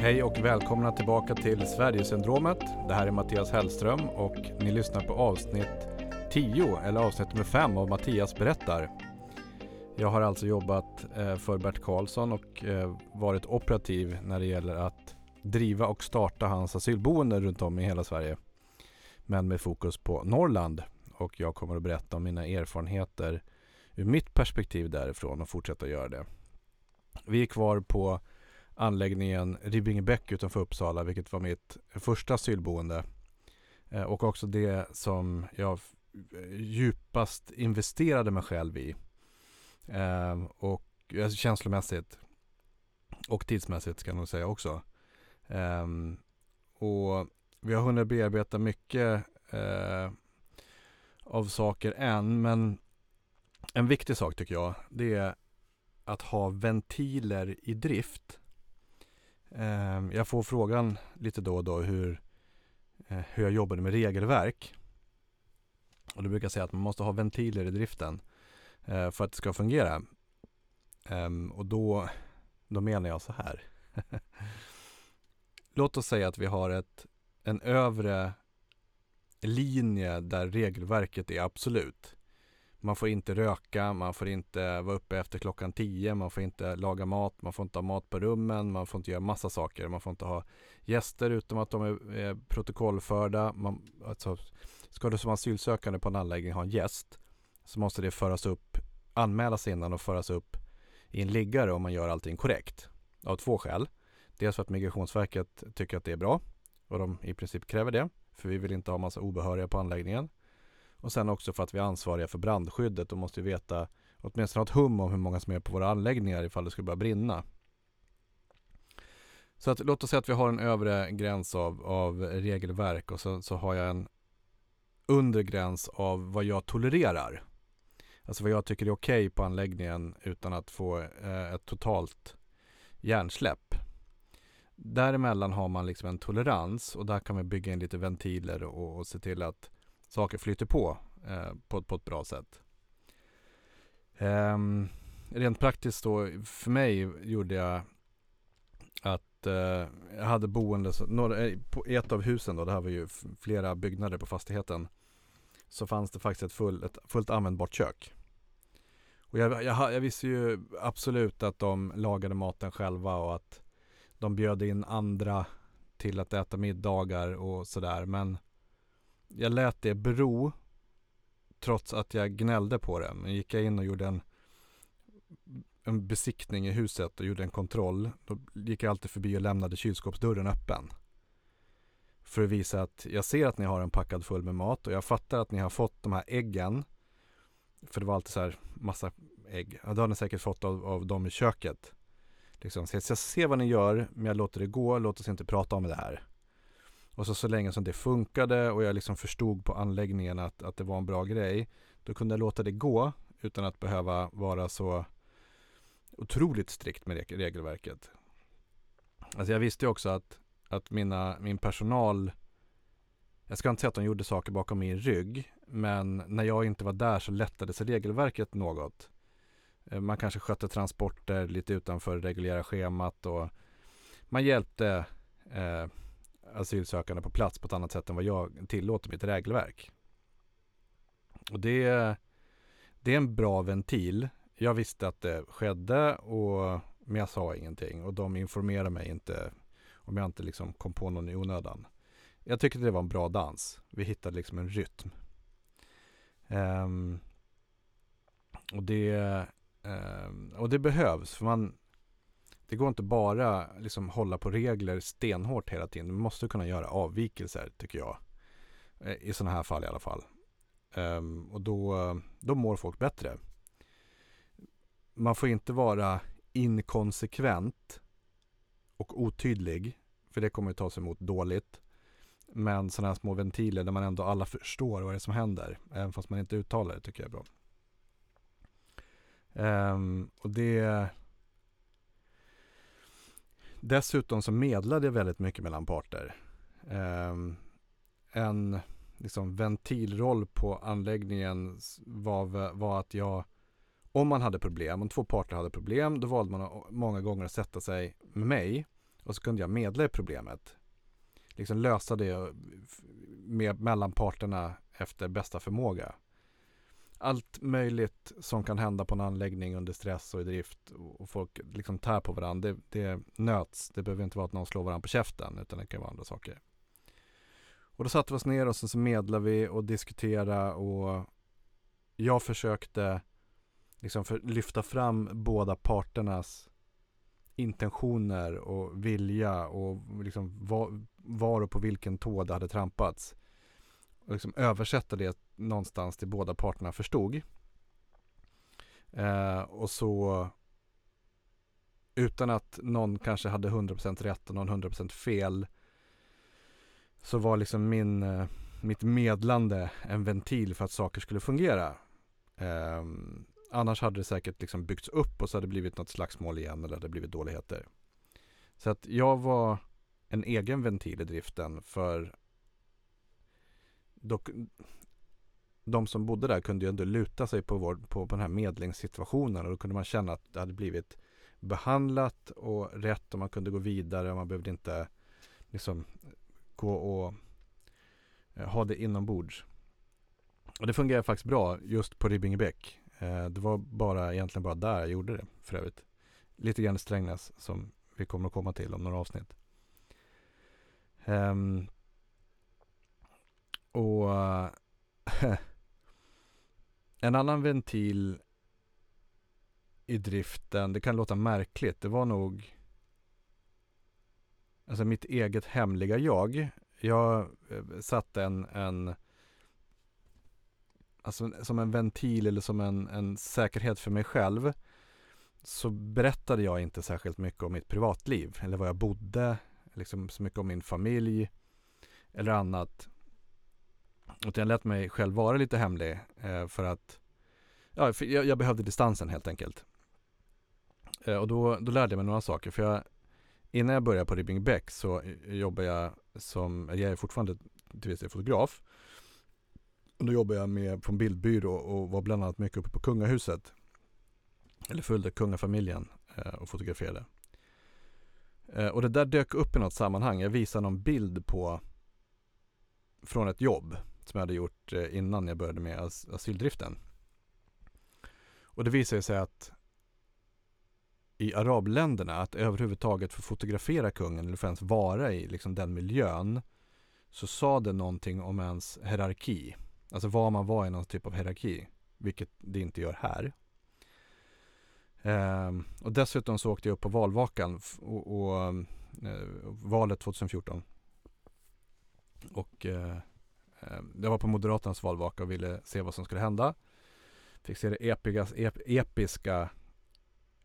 Hej och välkomna tillbaka till Sverigesyndromet. Det här är Mattias Hellström och ni lyssnar på avsnitt 10 eller avsnitt nummer 5 av Mattias berättar. Jag har alltså jobbat för Bert Karlsson och varit operativ när det gäller att driva och starta hans asylboenden runt om i hela Sverige. Men med fokus på Norrland, och jag kommer att berätta om mina erfarenheter ur mitt perspektiv därifrån och fortsätta göra det. Vi är kvar på anläggningen Ribbingebäck utanför Uppsala, vilket var mitt första asylboende. Och också det som jag djupast investerade mig själv i. Och känslomässigt och tidsmässigt ska jag nog säga också. Och vi har hunnit bearbeta mycket av saker än, men en viktig sak tycker jag, det är att ha ventiler i drift. Jag får frågan lite då och då hur jag jobbade med regelverk. Och det brukar säga att man måste ha ventiler i driften för att det ska fungera. Och då menar jag så här. Låt oss säga att vi har en övre linje där regelverket är absolut. Man får inte röka, man får inte vara uppe efter klockan 10, man får inte laga mat, man får inte ha mat på rummen, man får inte göra massa saker, man får inte ha gäster utom att de är protokollförda. Alltså, ska du som asylsökande på en anläggning ha en gäst, så måste det föras upp, anmälas innan och föras upp i en liggare om man gör allting korrekt. Av två skäl. Dels för att Migrationsverket tycker att det är bra och de i princip kräver det, för vi vill inte ha massa obehöriga på anläggningen. Och sen också för att vi är ansvariga för brandskyddet och måste veta åtminstone ha ett hum om hur många som är på våra anläggningar ifall det skulle börja brinna. Så att, låt oss säga att vi har en övre gräns av regelverk, och så har jag en undre gräns av vad jag tolererar. Alltså vad jag tycker är okej på anläggningen utan att få ett totalt hjärnsläpp. Däremellan har man liksom en tolerans, och där kan man bygga in lite ventiler och se till att saker flyter på ett bra sätt. Rent praktiskt då, för mig gjorde jag att jag hade boende i ett av husen då, det här var ju flera byggnader på fastigheten, så fanns det faktiskt ett fullt användbart kök. Och jag visste ju absolut att de lagade maten själva och att de bjöd in andra till att äta middagar och sådär, men jag lät det bero trots att jag gnällde på det. Men gick jag in och gjorde en besiktning i huset och gjorde en kontroll, då gick jag alltid förbi och lämnade kylskåpsdörren öppen. För att visa att jag ser att ni har en packad full med mat, och jag fattar att ni har fått de här äggen. För det var alltid så här massa ägg. Ja, det har ni säkert fått av dem i köket. Liksom. Så jag ser vad ni gör, men jag låter det gå. Låt oss inte prata om det här. Och så länge som det funkade och jag liksom förstod på anläggningen att det var en bra grej, då kunde jag låta det gå utan att behöva vara så otroligt strikt med regelverket. Alltså jag visste ju också att min personal, jag ska inte säga att de gjorde saker bakom min rygg, men när jag inte var där så lättades regelverket något. Man kanske skötte transporter lite utanför reguljära schemat, och man hjälpte asylsökande på plats på ett annat sätt än vad jag tillåter mitt regelverk. Och det är en bra ventil. Jag visste att det skedde, men jag sa ingenting, och de informerade mig inte om jag inte liksom kom på någon i onödan. Jag tyckte det var en bra dans. Vi hittade liksom en rytm. Och det behövs, för det går inte bara liksom hålla på regler stenhårt hela tiden. Man måste kunna göra avvikelser, tycker jag. I sådana här fall i alla fall. Och då mår folk bättre. Man får inte vara inkonsekvent och otydlig, för det kommer att tas emot dåligt. Men sådana här små ventiler där man ändå alla förstår vad det är som händer, även fast man inte uttalar det, tycker jag är bra. Och det... Dessutom så medlade jag väldigt mycket mellan parter. En liksom ventilroll på anläggningen var att om två parter hade problem, då valde man många gånger att sätta sig med mig Och så kunde jag medla i problemet. Liksom lösa det med mellanparterna efter bästa förmåga. Allt möjligt som kan hända på en anläggning under stress och i drift och folk liksom tär på varandra, det nöts. Det behöver inte vara att någon slår varandra på käften, utan det kan vara andra saker. Och då satte vi oss ner och sen så medlade vi och diskuterade, och jag försökte liksom lyfta fram båda parternas intentioner och vilja och liksom var och på vilken tå det hade trampats. Och liksom översätta det någonstans till båda parterna förstod. Och så utan att någon kanske hade 100% rätt och någon 100% fel, så var liksom mitt medlande en ventil för att saker skulle fungera. Annars hade det säkert liksom byggts upp och så hade det blivit något slagsmål igen, eller det hade blivit dåligheter. Så att jag var en egen ventil i driften, för dock, de som bodde där kunde ju ändå luta sig på den här medlingssituationen, och då kunde man känna att det hade blivit behandlat och rätt, och man kunde gå vidare och man behövde inte liksom gå och ha det inombords. Och det fungerade faktiskt bra just på Ribbingebäck. Det var egentligen bara där jag gjorde det för övrigt. Lite grann i Strängnäs, som vi kommer att komma till om några avsnitt. Och en annan ventil i driften, det kan låta märkligt, det var nog alltså mitt eget hemliga jag. Jag satte en alltså som en ventil eller som en säkerhet för mig själv, så berättade jag inte särskilt mycket om mitt privatliv eller var jag bodde, liksom så mycket om min familj eller annat. Och jag lät mig själv vara lite hemlig för att jag behövde distansen helt enkelt. Och då lärde jag mig några saker, för innan jag började på Ribbingebäck så jobbade jag jag är fortfarande till viss del fotograf. Och då jobbade jag med från bildbyrå och var bland annat mycket uppe på Kungahuset. Eller följde kungafamiljen och fotograferade. Och det där dök upp i något sammanhang. Jag visade någon bild från ett jobb som jag hade gjort innan jag började med asyldriften. Och det visade sig att i arabländerna, att överhuvudtaget för fotografera kungen eller för ens vara i liksom den miljön, så sa det någonting om ens hierarki. Alltså var man var i någon typ av hierarki, vilket det inte gör här. Och dessutom så åkte jag upp på valvakan och valet 2014. Och jag var på Moderaternas valvaka och ville se vad som skulle hända. Fick se det episka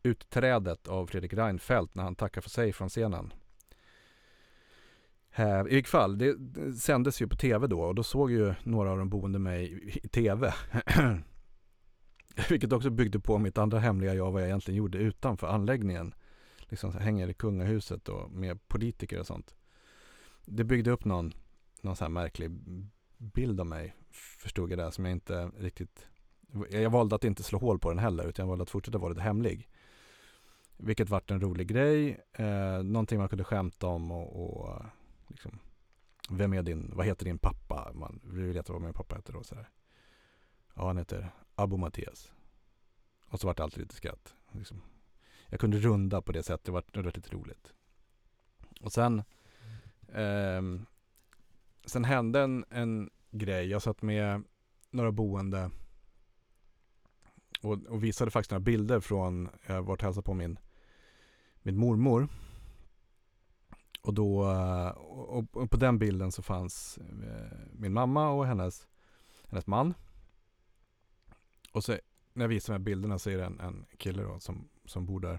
utträdet av Fredrik Reinfeldt när han tackar för sig från scenen. I vilket fall, det sändes ju på tv då, och då såg ju några av de boende mig i tv. Vilket också byggde på mitt andra hemliga jag, vad jag egentligen gjorde utanför anläggningen. Liksom hänger i kungahuset och med politiker och sånt. Det byggde upp någon så här märklig bild av mig, förstod jag det, som jag inte riktigt... Jag valde att inte slå hål på den heller, utan jag valde att fortsätta vara lite hemlig. Vilket vart en rolig grej. Någonting man kunde skämta om och liksom, vad heter din pappa? Man vill veta vad min pappa heter då. Så här. Ja, han heter Abo Mattias. Och så vart det alltid lite skratt. Liksom. Jag kunde runda på det sättet, det vart lite roligt. Och sen hände en grej. Jag satt med några boende och visade faktiskt några bilder från jag vart hälsa på min mormor. Och då och på den bilden så fanns min mamma och hennes man. Och så när jag visar de här bilderna så är det en kille då som bor där,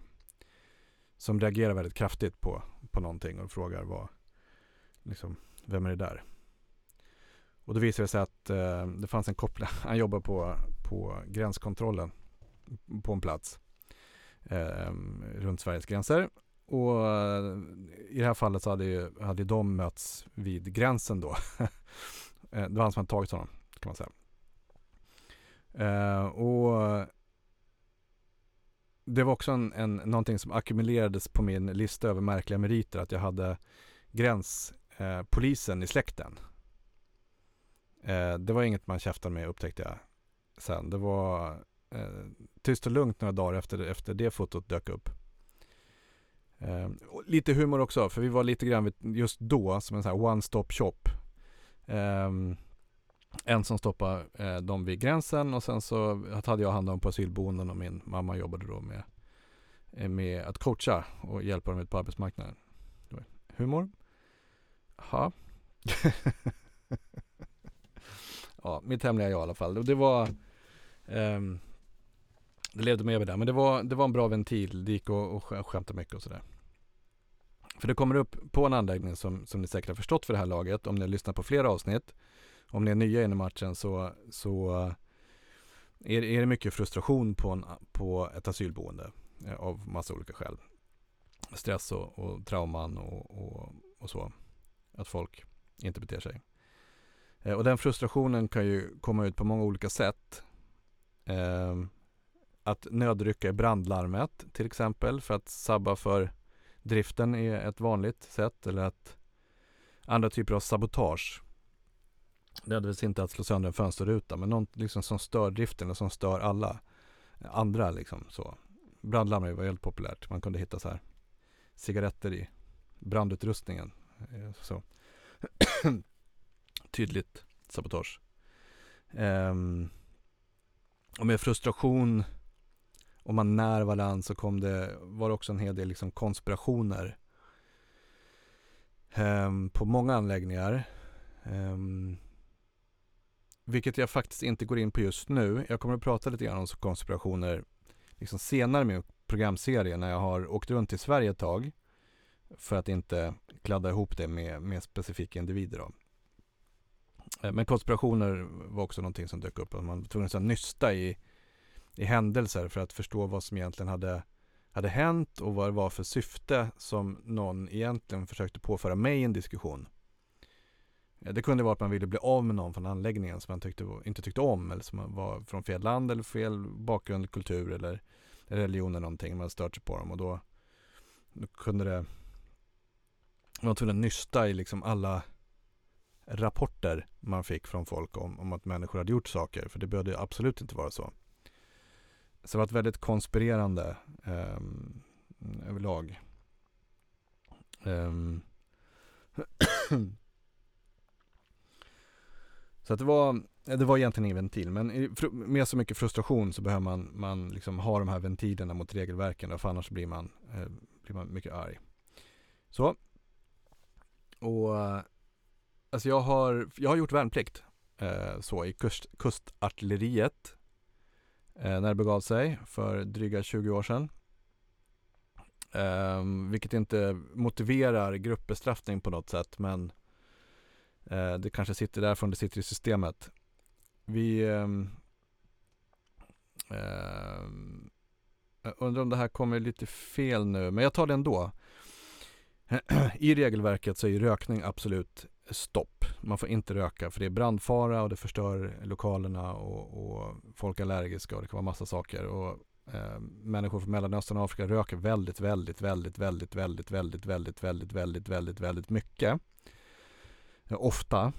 som reagerar väldigt kraftigt på någonting och frågar liksom, vem är det där? Och då visade det sig att det fanns en koppling. Han jobbar på gränskontrollen på en plats runt Sveriges gränser. Och i det här fallet så hade de mötts vid gränsen då. Det var han som hade tagit honom, kan man säga. Och det var också någonting som ackumulerades på min lista över märkliga meriter, att jag hade gränspolisen i släkten. Det var inget man käftade med, upptäckte jag sen. Det var tyst och lugnt några dagar efter det fotot dök upp. Och lite humor också, för vi var lite grann just då som en sån här one-stop-shop. En som stoppade dem vid gränsen, och sen så hade jag hand om på asylboenden, och min mamma jobbade då med att coacha och hjälpa dem ut på arbetsmarknaden. Humor? Jaha. Ja, mitt hemliga jag i alla fall. Det var... det levde med där, men det var en bra ventil. Det gick och skämta mycket och sådär. För det kommer upp på en anläggning som ni säkert har förstått för det här laget, om ni har lyssnat på flera avsnitt. Om ni är nya in i matchen så är det mycket frustration på ett asylboende av massa olika skäl. Stress och trauman och så. Att folk inte beter sig. Och den frustrationen kan ju komma ut på många olika sätt. Att nödrycka i brandlarmet till exempel för att sabba för driften är ett vanligt sätt, eller att andra typer av sabotage. Det hade väl inte att slå sönder en fönsterruta, men något liksom som stör driften och som stör alla andra liksom så. Brandlarmet var helt populärt. Man kunde hitta så här cigaretter i brandutrustningen så. Tydligt sabotage. Och med frustration om man när varandra så var det också en hel del liksom konspirationer på många anläggningar. Vilket jag faktiskt inte går in på just nu. Jag kommer att prata lite grann om konspirationer liksom senare med programserien, när jag har åkt runt i Sverige ett tag för att inte kladda ihop det med specifika individer då. Men konspirationer var också någonting som dök upp. Man var tvungen att nysta i händelser för att förstå vad som egentligen hade hänt och vad det var för syfte som någon egentligen försökte påföra mig i en diskussion. Det kunde vara att man ville bli av med någon från anläggningen som man inte tyckte om, eller som var från fel land eller fel bakgrund, kultur eller religion eller någonting. Man stört sig på dem, och då kunde det... Man var tvungen att nysta i liksom alla rapporter man fick från folk om att människor hade gjort saker, för det började absolut inte vara så. Så det var ett väldigt konspirerande överlag. Så att det var egentligen ingen ventil, men med så mycket frustration så behöver man liksom ha de här ventilerna mot regelverken, för annars blir man mycket arg. Så. Och alltså jag har gjort värnplikt så i kustartilleriet när det begav sig för dryga 20 år sedan. Vilket inte motiverar gruppbestraffning på något sätt, men det kanske sitter därifrån, det sitter i systemet. Vi undrar om det här kommer lite fel nu, men jag tar det ändå. I regelverket så är rökning absolut stopp. Man får inte röka, för det är brandfara och det förstör lokalerna och folk är allergiska och det kan vara massa saker. Och människor från Mellanöstern och Afrika röker väldigt, väldigt, väldigt, väldigt, väldigt, väldigt, väldigt, väldigt, väldigt, väldigt, väldigt mycket. Ofta.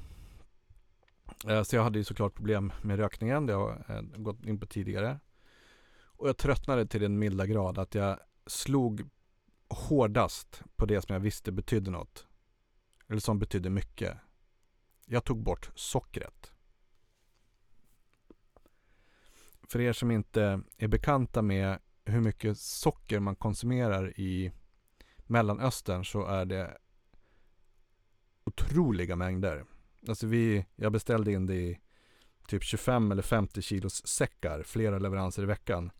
Så jag hade ju såklart problem med rökningen. Det har jag gått in på tidigare. Och jag tröttnade till den milda grad att jag slog hårdast på det som jag visste betydde något. Eller som betydde mycket. Jag tog bort sockret. För er som inte är bekanta med hur mycket socker man konsumerar i Mellanöstern, så är det otroliga mängder. Alltså jag beställde in det i typ 25 eller 50 kilos säckar, flera leveranser i veckan.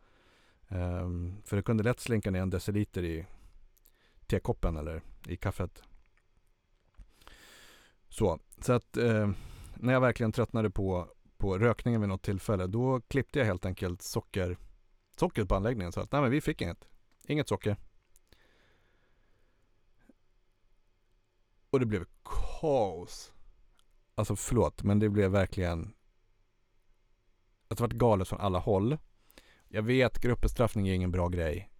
För det kunde lätt slinka ner en deciliter i tekoppen eller i kaffet. Så att när jag verkligen tröttnade på rökningen vid något tillfälle, då klippte jag helt enkelt sockret på anläggningen, så att nej, men vi fick inget socker. Och det blev kaos. Alltså förlåt, men det blev verkligen att det var galet från alla håll. Jag vet, gruppbestraffning är ingen bra grej.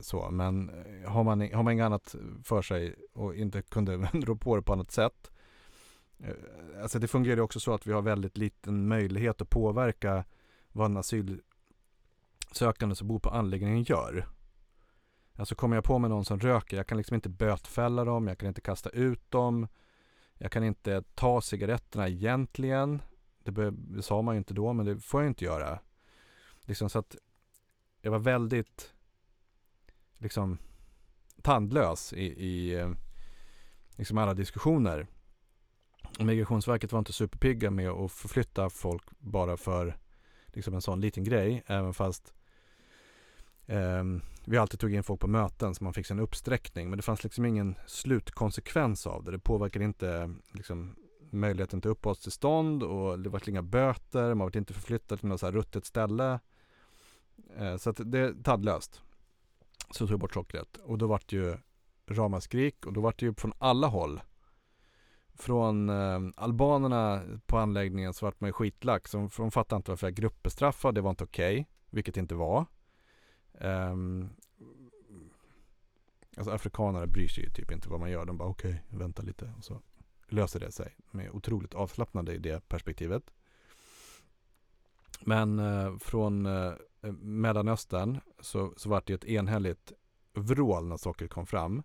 Så, men har man inget annat för sig och inte kunde rå på det på annat sätt. Alltså det fungerar ju också så att vi har väldigt liten möjlighet att påverka vad en asylsökande som bor på anläggningen gör. Alltså kommer jag på med någon som röker, jag kan liksom inte bötfälla dem, jag kan inte kasta ut dem, jag kan inte ta cigaretterna egentligen. Det sa man ju inte då, men det får jag inte göra. Liksom så att jag var väldigt liksom tandlös i liksom alla diskussioner. Migrationsverket var inte superpigga med att förflytta folk bara för liksom en sån liten grej, även fast vi alltid tog in folk på möten så man fick en uppsträckning, men det fanns liksom ingen slutkonsekvens av det. Det påverkade inte liksom möjligheten till uppehållstillstånd och det var inga böter, man var inte förflyttad till något så här ruttet ställe. Så att det är tandlöst. Så tog jag bort sockret. Och då var det ju ramaskrik, och då var det ju från alla håll. Från albanerna på anläggningen så var man ju skitlack. Så de fattade inte varför jag gruppbestraffade. Det var inte okej, vilket inte var. Alltså afrikaner bryr sig ju typ inte vad man gör. De bara okej, vänta lite. Och så löser det sig. De är otroligt avslappnade i det perspektivet. Men från Mellanöstern så var det ett enhälligt vrål när sockret kom fram.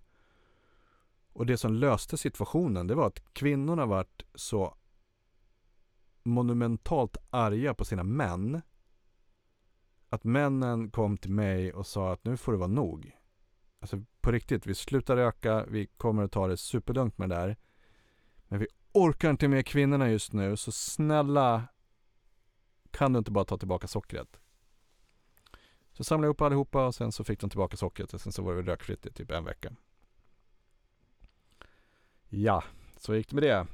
Och det som löste situationen, det var att kvinnorna vart så monumentalt arga på sina män att männen kom till mig och sa att nu får det vara nog. Alltså på riktigt, vi slutar röka, vi kommer att ta det superlugnt med det där. Men vi orkar inte med kvinnorna just nu, så snälla, kan du inte bara ta tillbaka sockret? Så samlade jag ihop allihopa och sen så fick de tillbaka sockret och sen så var det rökfritt i typ en vecka. Ja, så gick det med det.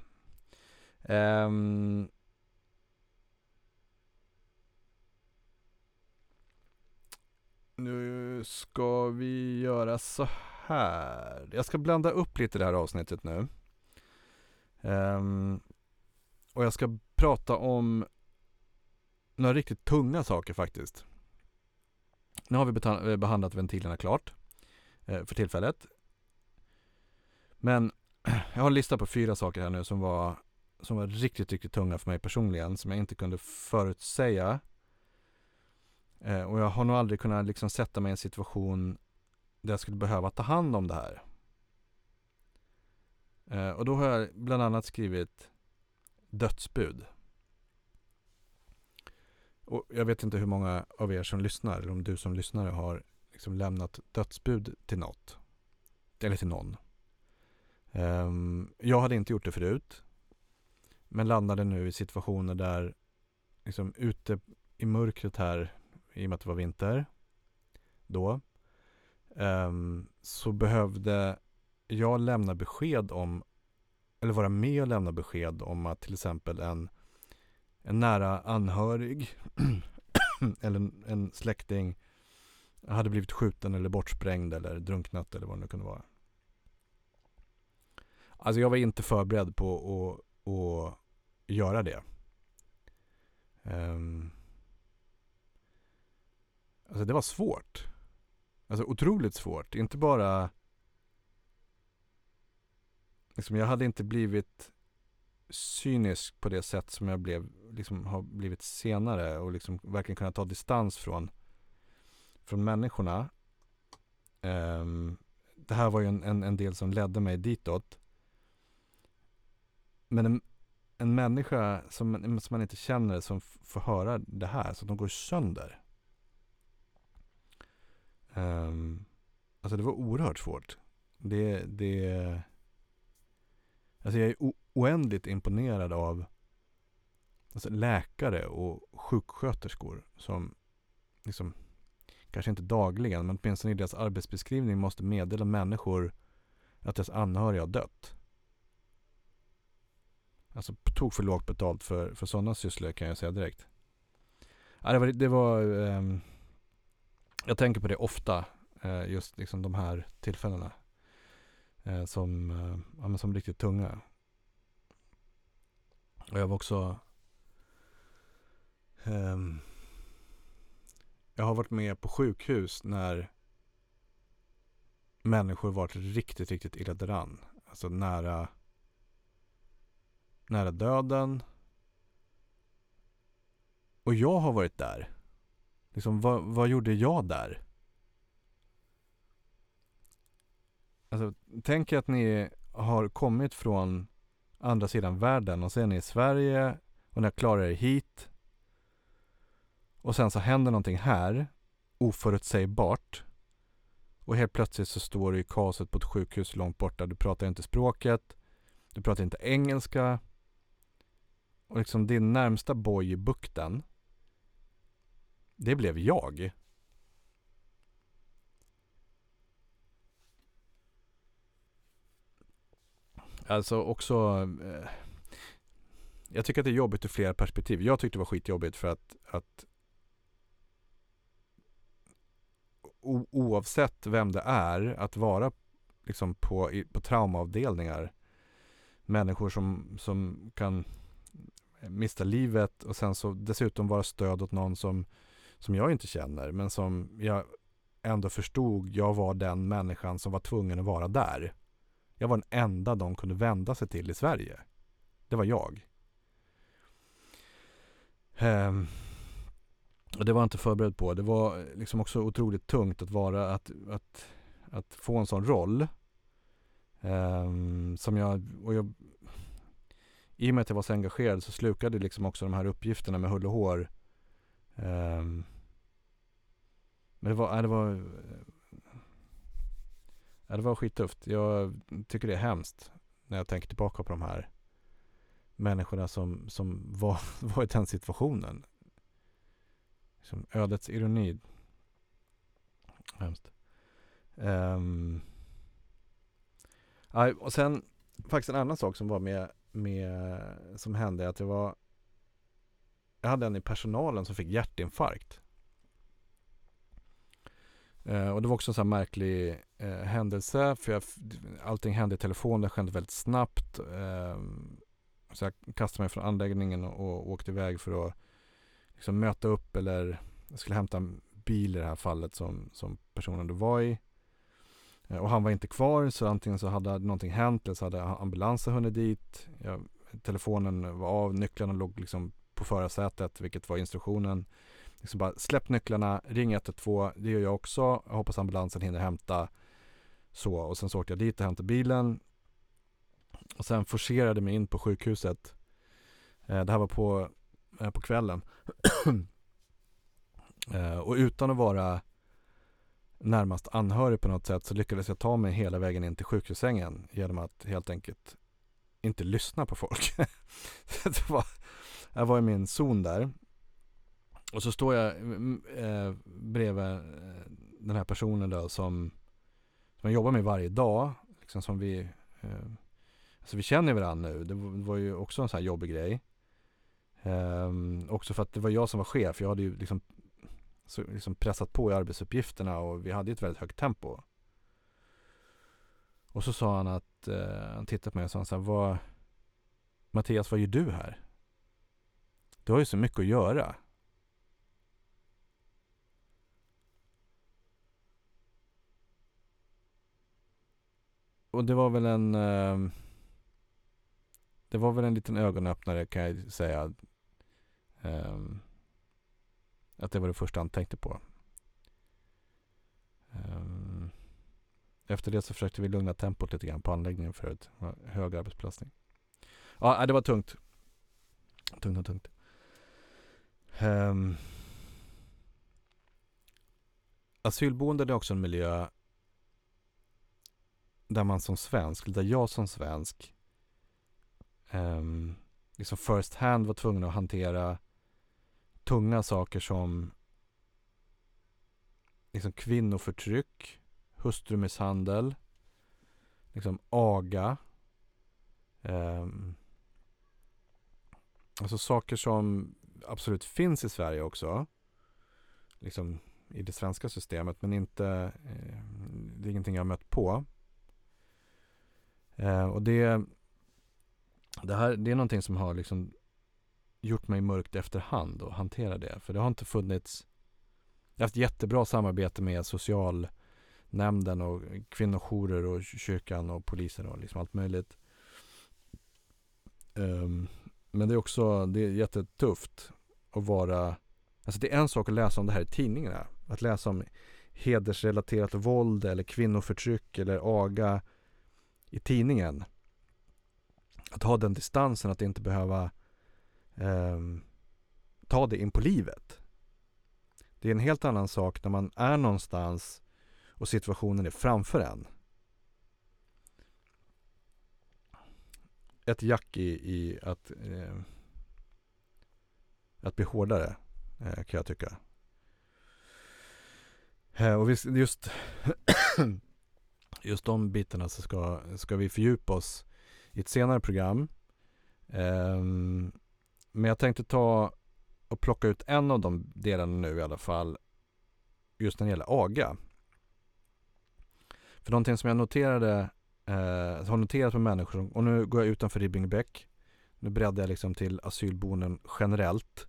Nu ska vi göra så här. Jag ska blanda upp lite det här avsnittet nu. Och jag ska prata om några riktigt tunga saker faktiskt. Nu har vi behandlat ventilerna klart för tillfället. Men jag har en lista på 4 saker här nu som var riktigt, riktigt tunga för mig personligen, som jag inte kunde förutsäga. Och jag har nog aldrig kunnat liksom sätta mig i en situation där jag skulle behöva ta hand om det här. Och då har jag bland annat skrivit dödsbud. Och jag vet inte hur många av er som lyssnar, eller om du som lyssnare har liksom lämnat dödsbud till något. Eller till någon. Jag hade inte gjort det förut, men landade nu i situationer där liksom ute i mörkret här, i och med att det var vinter då, så behövde jag lämna besked om, eller vara med och lämna besked om, att till exempel en nära anhörig eller en släkting hade blivit skjuten eller bortsprängd eller drunknat eller vad det nu kunde vara. Alltså jag var inte förberedd på att göra det. Alltså det var svårt. Alltså otroligt svårt. Inte bara liksom, jag hade inte blivit cynisk på det sätt som jag blev, liksom, har blivit senare, och liksom verkligen kunna ta distans från människorna. Det här var ju en del som ledde mig ditåt. Men en människa som man inte känner, som får höra det här, så att de går sönder. Alltså det var oerhört svårt. Alltså jag är oändligt imponerad av alltså läkare och sjuksköterskor som liksom, kanske inte dagligen, men åtminstone i deras arbetsbeskrivning måste meddela människor att deras anhöriga har dött. Alltså tog för lågt betalt för sådana sysslor, kan jag säga direkt. Ja, det var jag tänker på det ofta, just liksom de här tillfällena som riktigt tunga. Och jag var också Jag har varit med på sjukhus när människor varit riktigt, riktigt illa däran. Alltså nära döden. Och jag har varit där. Liksom, vad gjorde jag där? Alltså, tänk att ni har kommit från andra sidan världen och sen är ni i Sverige och ni klarar er hit. Och sen så händer någonting här, oförutsägbart. Och helt plötsligt så står du i kaoset på ett sjukhus långt borta. Du pratar inte språket, du pratar inte engelska. Och liksom din närmsta boj i bukten, det blev jag. Alltså också, jag tycker att det är jobbigt ur flera perspektiv. Jag tyckte det var skitjobbigt för att oavsett vem det är, att vara liksom på traumaavdelningar, människor som kan mista livet och sen så dessutom vara stöd åt någon som jag inte känner, men som jag ändå förstod, jag var den människan som var tvungen att vara där. Jag var den enda de kunde vända sig till i Sverige. Det var jag. Och det var jag inte förberedd på. Det var liksom också otroligt tungt att vara att få en sån roll. Som jag i och med att jag var så engagerad så slukade liksom också de här uppgifterna med hull och hår. Men det var skittufft. Jag tycker det är hemskt när jag tänker tillbaka på de här människorna som var i den situationen. Som ödets ironi. Hemskt. Och sen faktiskt en annan sak som var med som hände är att jag hade en i personalen som fick hjärtinfarkt. Och det var också en sån här märklig händelse, för allting hände i telefon, det skedde väldigt snabbt. Så jag kastade mig från anläggningen och åkte iväg för att liksom möta upp, eller jag skulle hämta en bil i det här fallet som personen då var i. Och han var inte kvar, så antingen så hade någonting hänt eller så hade ambulansen hunnit dit. Telefonen var av, nycklarna låg liksom på förarsätet, vilket var instruktionen. Liksom bara, släpp nycklarna, ring 112, det gör jag också. Jag hoppas ambulansen hinner hämta. Så, och sen så åkte jag dit och hämtade bilen. Och sen forcerade mig in på sjukhuset. Det här var på kvällen. Och utan att vara närmast anhörig på något sätt så lyckades jag ta mig hela vägen in till sjukhussängen genom att helt enkelt inte lyssna på folk. Jag var i min zon där. Och så står jag bredvid den här personen då som jag jobbar med varje dag. Liksom som vi känner varandra nu. Det var ju också en sån här jobbig grej. Också för att det var jag som var chef. Jag hade ju liksom pressat på i arbetsuppgifterna och vi hade ett väldigt högt tempo. Och så sa han att han tittade på mig och sa så här, Mattias, vad gör du här? Du har ju så mycket att göra. Och det var väl en liten ögonöppnare, kan jag säga, att det var det första han tänkte på. Efter det så försökte vi lugna tempot lite grann på anläggningen för ett hög arbetsbelastning. Ja, det var tungt. Tungt. Asylboenden är också en miljö där jag som svensk liksom first hand var tvungen att hantera tunga saker som liksom kvinnoförtryck, hustrumisshandel, liksom aga, alltså saker som absolut finns i Sverige också, liksom i det svenska systemet, men inte det är ingenting jag har mött på. Och det är någonting som har liksom gjort mig mörkt efterhand och hantera det, för det har inte funnits Jag har haft jättebra samarbete med socialnämnden och kvinnojourer och kyrkan och polisen och liksom allt möjligt. Men det är också, det är jättetufft att vara, alltså det är en sak att läsa om det här i tidningarna, att läsa om hedersrelaterat våld eller kvinnoförtryck eller aga i tidningen, att ha den distansen, att inte behöva ta det in på livet. Det är en helt annan sak när man är någonstans och situationen är framför en. Ett jack i att bli hårdare, kan jag tycka. Och just de bitarna så ska vi fördjupa oss i ett senare program. Men jag tänkte ta och plocka ut en av de delarna nu i alla fall, just när det gäller aga. För någonting som jag har noterat med människor, och nu går jag utanför Ribbingebäck, nu breddar jag liksom till asylboenden generellt,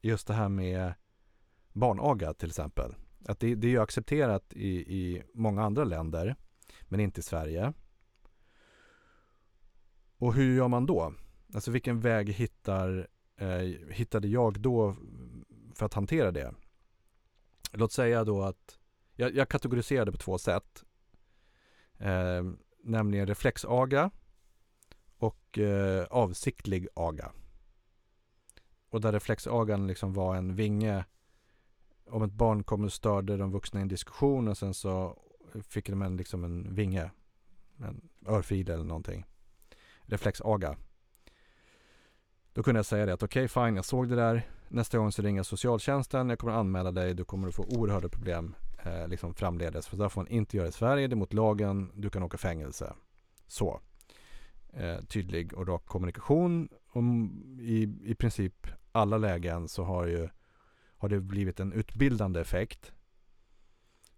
just det här med barnaga till exempel, att det är ju accepterat i många andra länder men inte i Sverige. Och hur gör man då? Alltså vilken väg hittade jag då för att hantera det? Låt säga då att jag kategoriserade på två sätt. Nämligen reflexaga och avsiktlig aga. Och där reflexagan liksom var en vinge. Om ett barn kom och störde de vuxna i en diskussion och sen så fick de liksom en vinge. En örfil eller någonting. Reflexaga. Då kunde jag säga det att okej, fine, jag såg det där. Nästa gång så ringer socialtjänsten. Jag kommer att anmäla dig. Du kommer att få oerhörda problem liksom framledes. För där får man inte göra i Sverige. Det är mot lagen. Du kan åka fängelse. Så. Tydlig och rak kommunikation. Och i princip alla lägen så har det blivit en utbildande effekt.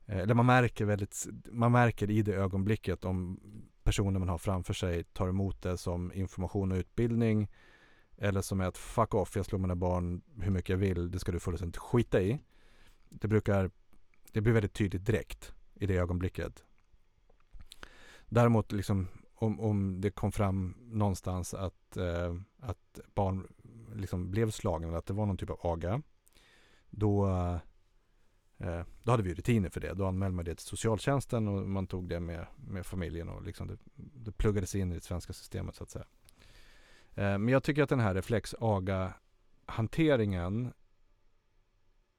Eller man märker i det ögonblicket om personen man har framför sig tar emot det som information och utbildning. Eller som är att fuck off, jag slår mina barn hur mycket jag vill, det ska du fullständigt skita i. Det blir väldigt tydligt direkt i det ögonblicket. Däremot liksom, om det kom fram någonstans att barn liksom blev slagen eller att det var någon typ av aga, då hade vi rutiner för det. Då anmälde man det till socialtjänsten och man tog det med familjen och liksom det pluggades in i det svenska systemet så att säga. Men jag tycker att den här reflexaga-hanteringen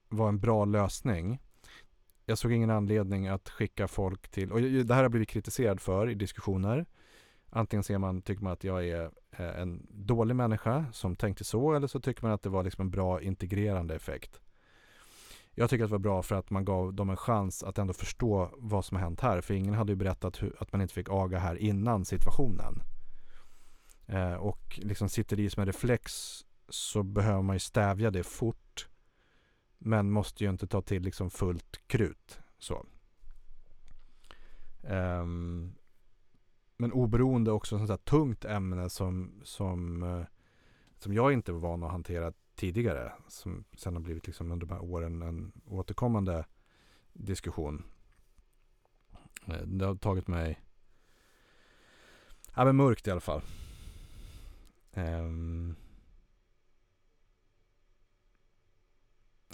var en bra lösning. Jag såg ingen anledning att skicka folk till... Och det här har blivit kritiserad för i diskussioner. Antingen tycker man att jag är en dålig människa som tänkte så, eller så tycker man att det var liksom en bra integrerande effekt. Jag tycker att det var bra för att man gav dem en chans att ändå förstå vad som har hänt här. För ingen hade ju berättat att man inte fick aga här innan situationen. Och liksom sitter det i som en reflex så behöver man ju stävja det fort, men måste ju inte ta till liksom fullt krut så. Men oberoende också sånt här tungt ämne som jag inte var van att hantera tidigare, som sen har blivit liksom under de här åren en återkommande diskussion. Det har tagit mig men mörkt i alla fall.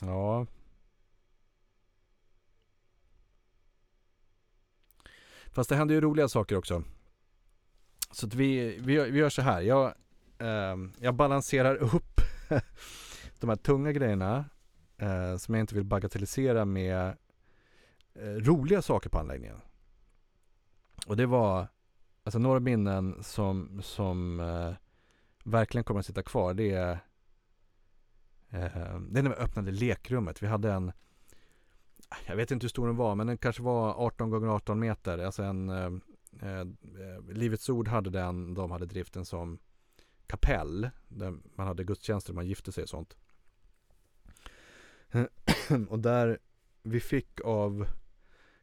Ja. Fast det händer ju roliga saker också. Så att vi gör så här. Jag balanserar upp de här tunga grejerna som jag inte vill bagatellisera med roliga saker på anläggningen. Och det var alltså några minnen som verkligen kommer att sitta kvar. Det är när vi öppnade lekrummet. Vi hade en, jag vet inte hur stor den var, men den kanske var 18x18 meter. Alltså en Livets ord hade den. De hade driften som kapell, där man hade gudstjänster, man gifte sig och sånt. Och där vi fick av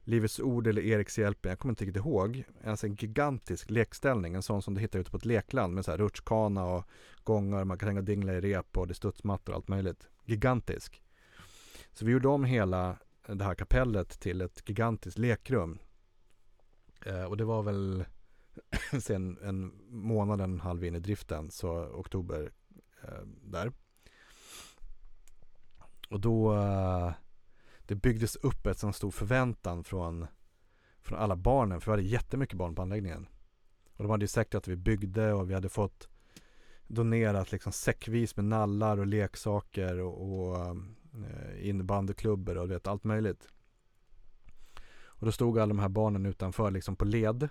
Livets ord eller Eriks hjälp, jag kommer inte riktigt ihåg, alltså en gigantisk lekställning, en sån som du hittar ute på ett lekland med så här rutschkana och gångar, man kan hänga och dingla i rep och det studsmattor och allt möjligt. Gigantisk. Så vi gjorde om hela det här kapellet till ett gigantiskt lekrum. Och det var väl sen en månad, en halv in i driften, så oktober där. Och då det byggdes upp ett sån stor förväntan från alla barnen, för vi hade jättemycket barn på anläggningen. Och de hade ju sagt att vi byggde, och vi hade fått donerat liksom säckvis med nallar och leksaker och innebandyklubbor och vet, allt möjligt. Och då stod alla de här barnen utanför liksom på led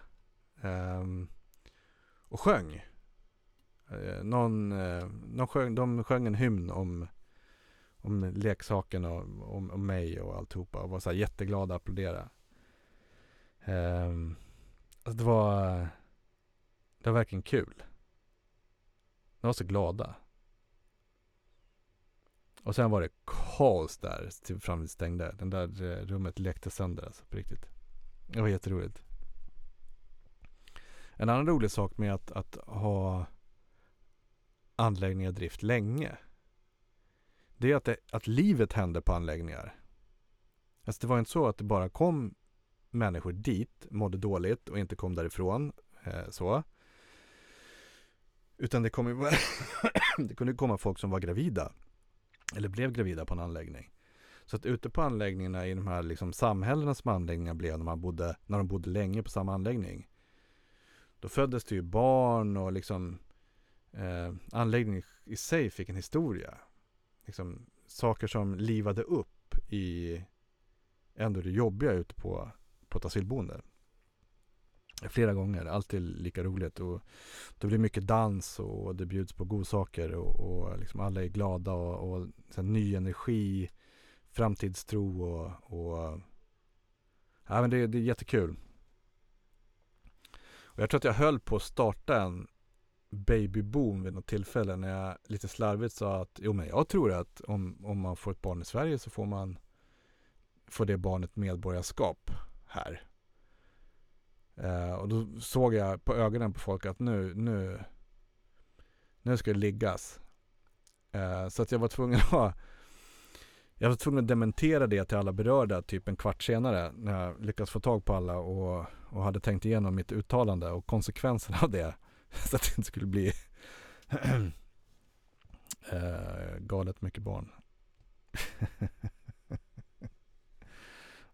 och sjöng. De sjöng en hymn om leksaken och om mig och alltihopa, och var så här jätteglada att applådera. Alltså det var verkligen kul. De var så glada. Och sen var det kaos där till fram till stängde. Den där rummet lekte sönder, alltså, på riktigt. Det var jätteroligt. En annan rolig sak med att ha anläggningar i drift länge, det är att livet hände på anläggningar. Alltså det var inte så att det bara kom människor dit, mådde dåligt och inte kom därifrån. Så. Utan det kunde komma folk som var gravida eller blev gravida på en anläggning. Så att ute på anläggningarna, i de här liksom samhällena som anläggningarna blev när de bodde länge på samma anläggning, då föddes det ju barn och liksom anläggningen i sig fick en historia. Liksom saker som livade upp i ändå det jobbiga ute på ett asylboende. Flera gånger, alltid lika roligt, och det blir mycket dans och det bjuds på godsaker och liksom alla är glada och så här, ny energi, framtidstro och ja, men det är jättekul. Och jag tror att jag höll på att starta en babyboom vid något tillfälle när jag lite slarvigt sa att jo, men jag tror att om man får ett barn i Sverige så får det barnet medborgarskap här. Och då såg jag på ögonen på folk att nu ska det liggas. Så att jag var tvungen att dementera det till alla berörda typ en kvart senare, när jag lyckats få tag på alla och hade tänkt igenom mitt uttalande och konsekvenserna av det, så att det inte skulle bli galet mycket barn.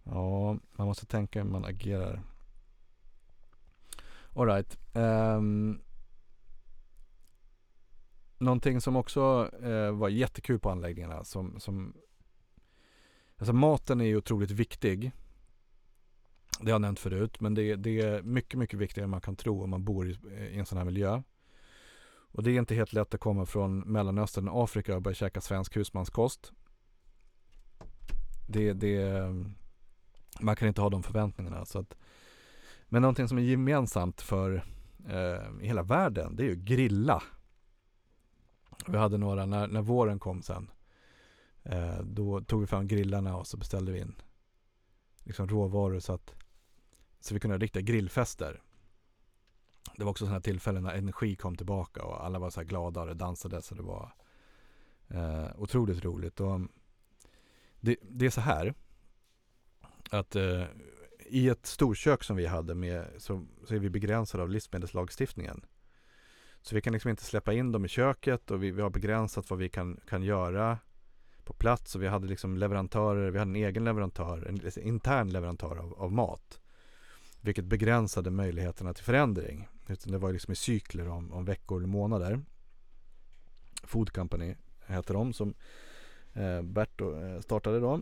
Ja, man måste tänka hur man agerar. Alright. Någonting som också var jättekul på anläggningarna, alltså maten är ju otroligt viktig. Det har jag nämnt förut, men det är mycket, mycket viktigare än man kan tro om man bor i en sån här miljö. Och det är inte helt lätt att komma från Mellanöstern och Afrika och börja käka svensk husmanskost. Man kan inte ha de förväntningarna, så att. Men någonting som är gemensamt för hela världen, det är ju grilla. Vi hade några, när våren kom sen, då tog vi fram grillarna och så beställde vi in liksom råvaror så vi kunde rikta grillfester. Det var också sådana tillfällen när energi kom tillbaka och alla var så här glada och dansade, så det var otroligt roligt. Och det är så här att i ett storkök som vi hade så är vi begränsade av livsmedelslagstiftningen. Så vi kan liksom inte släppa in dem i köket, och vi har begränsat vad vi kan göra på plats. Och vi hade liksom leverantörer, vi hade en egen leverantör, en intern leverantör av mat. Vilket begränsade möjligheterna till förändring. Utan det var liksom i cykler om veckor eller månader. Food Company heter de, som Bert startade då.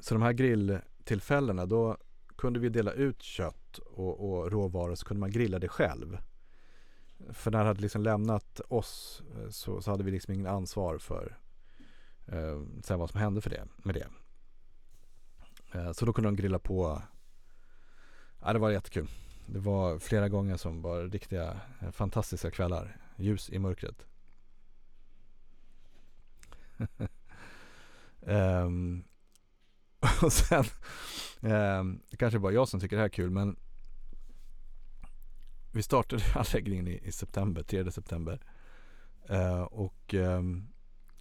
Så de här grilltillfällena, då kunde vi dela ut kött och råvaror, så kunde man grilla det själv. För när det hade liksom lämnat oss så hade vi liksom ingen ansvar för sen vad som hände med det. Så då kunde de grilla på. Ja, det var jättekul. Det var flera gånger som var riktiga fantastiska kvällar. Ljus i mörkret. Och sen det kanske bara jag som tycker det här är kul, men vi startade anläggningen i 3 september, och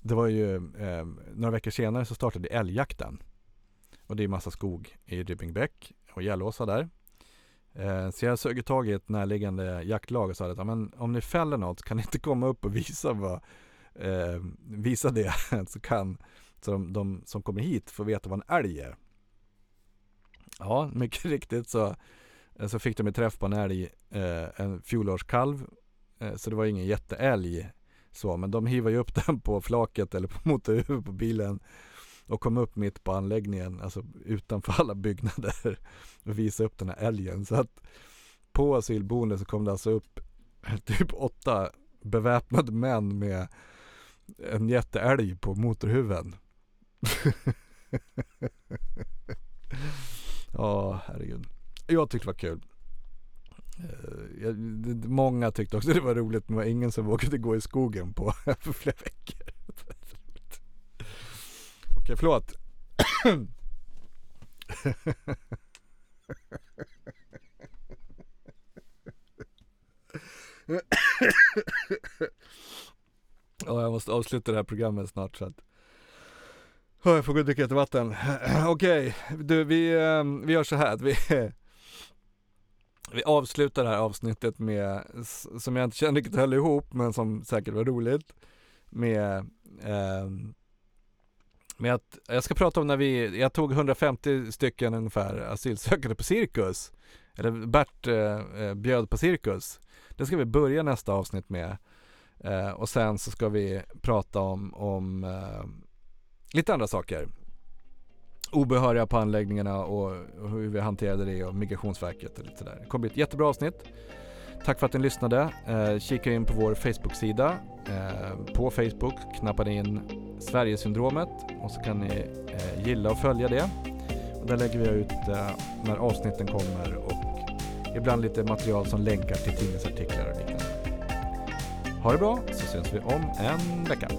det var ju några veckor senare så startade älgjakten. Och det är massa skog i Ribbingebäck och Gällåsa där. Så jag sög tag i ett närliggande jaktlag och sa att om ni fäller något kan ni inte komma upp och visa det så de som kommer hit får veta vad en älg är. Ja, mycket riktigt så fick de ett träff på en älg, en fjolårskalv, så det var ingen jätteälg så, men de hivade ju upp den på flaket eller på motorhuvudet på bilen och kom upp mitt på anläggningen, alltså utanför alla byggnader, och visade upp den här älgen. Så att på asylboendet så kom det alltså upp typ 8 beväpnade män med en jätteälg på motorhuven. Ja, herregud. Jag tyckte det var kul. Många tyckte också det var roligt, men det var ingen som vågade gå i skogen på för flera veckor. Okej, förlåt. Ja, jag måste avsluta det här programmet snart så att jag får gå och dricka lite vatten. Okej, du, vi gör så här att vi avslutar det här avsnittet med, som jag inte kände riktigt höll ihop, men som säkert var roligt, med att jag ska prata om när jag tog 150 stycken ungefär asylsökande på cirkus, eller Bert bjöd på cirkus. Det ska vi börja nästa avsnitt med, och sen så ska vi prata om lite andra saker, obehöriga på anläggningarna och hur vi hanterade det, och Migrationsverket och lite sådär. Det kommer bli ett jättebra avsnitt. Tack för att ni lyssnade. Kika in på vår Facebook-sida. På Facebook knappar ni in Sverigesyndromet och så kan ni gilla och följa det. Och där lägger vi ut när avsnitten kommer och ibland lite material som länkar till tidningsartiklar och liknande. Ha det bra, så syns vi om en vecka.